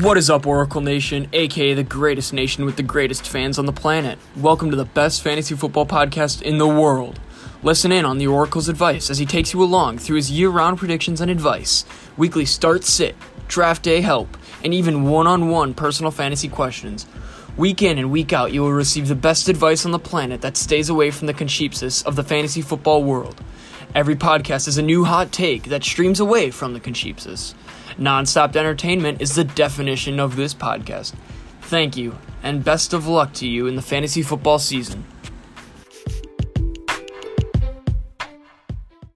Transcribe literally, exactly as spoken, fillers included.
What is up, Oracle Nation, aka the greatest nation with the greatest fans on the planet? Welcome to the best fantasy football podcast in the world. Listen in on the Oracle's advice as he takes you along through his year-round predictions and advice, weekly start-sit, draft day help, and even one-on-one personal fantasy questions. Week in and week out, you will receive the best advice on the planet that stays away from the concheapsis of the fantasy football world. Every podcast is a new hot take that streams away from the concheapsis. Non-stop entertainment is the definition of this podcast. Thank you, and best of luck to you in the fantasy football season.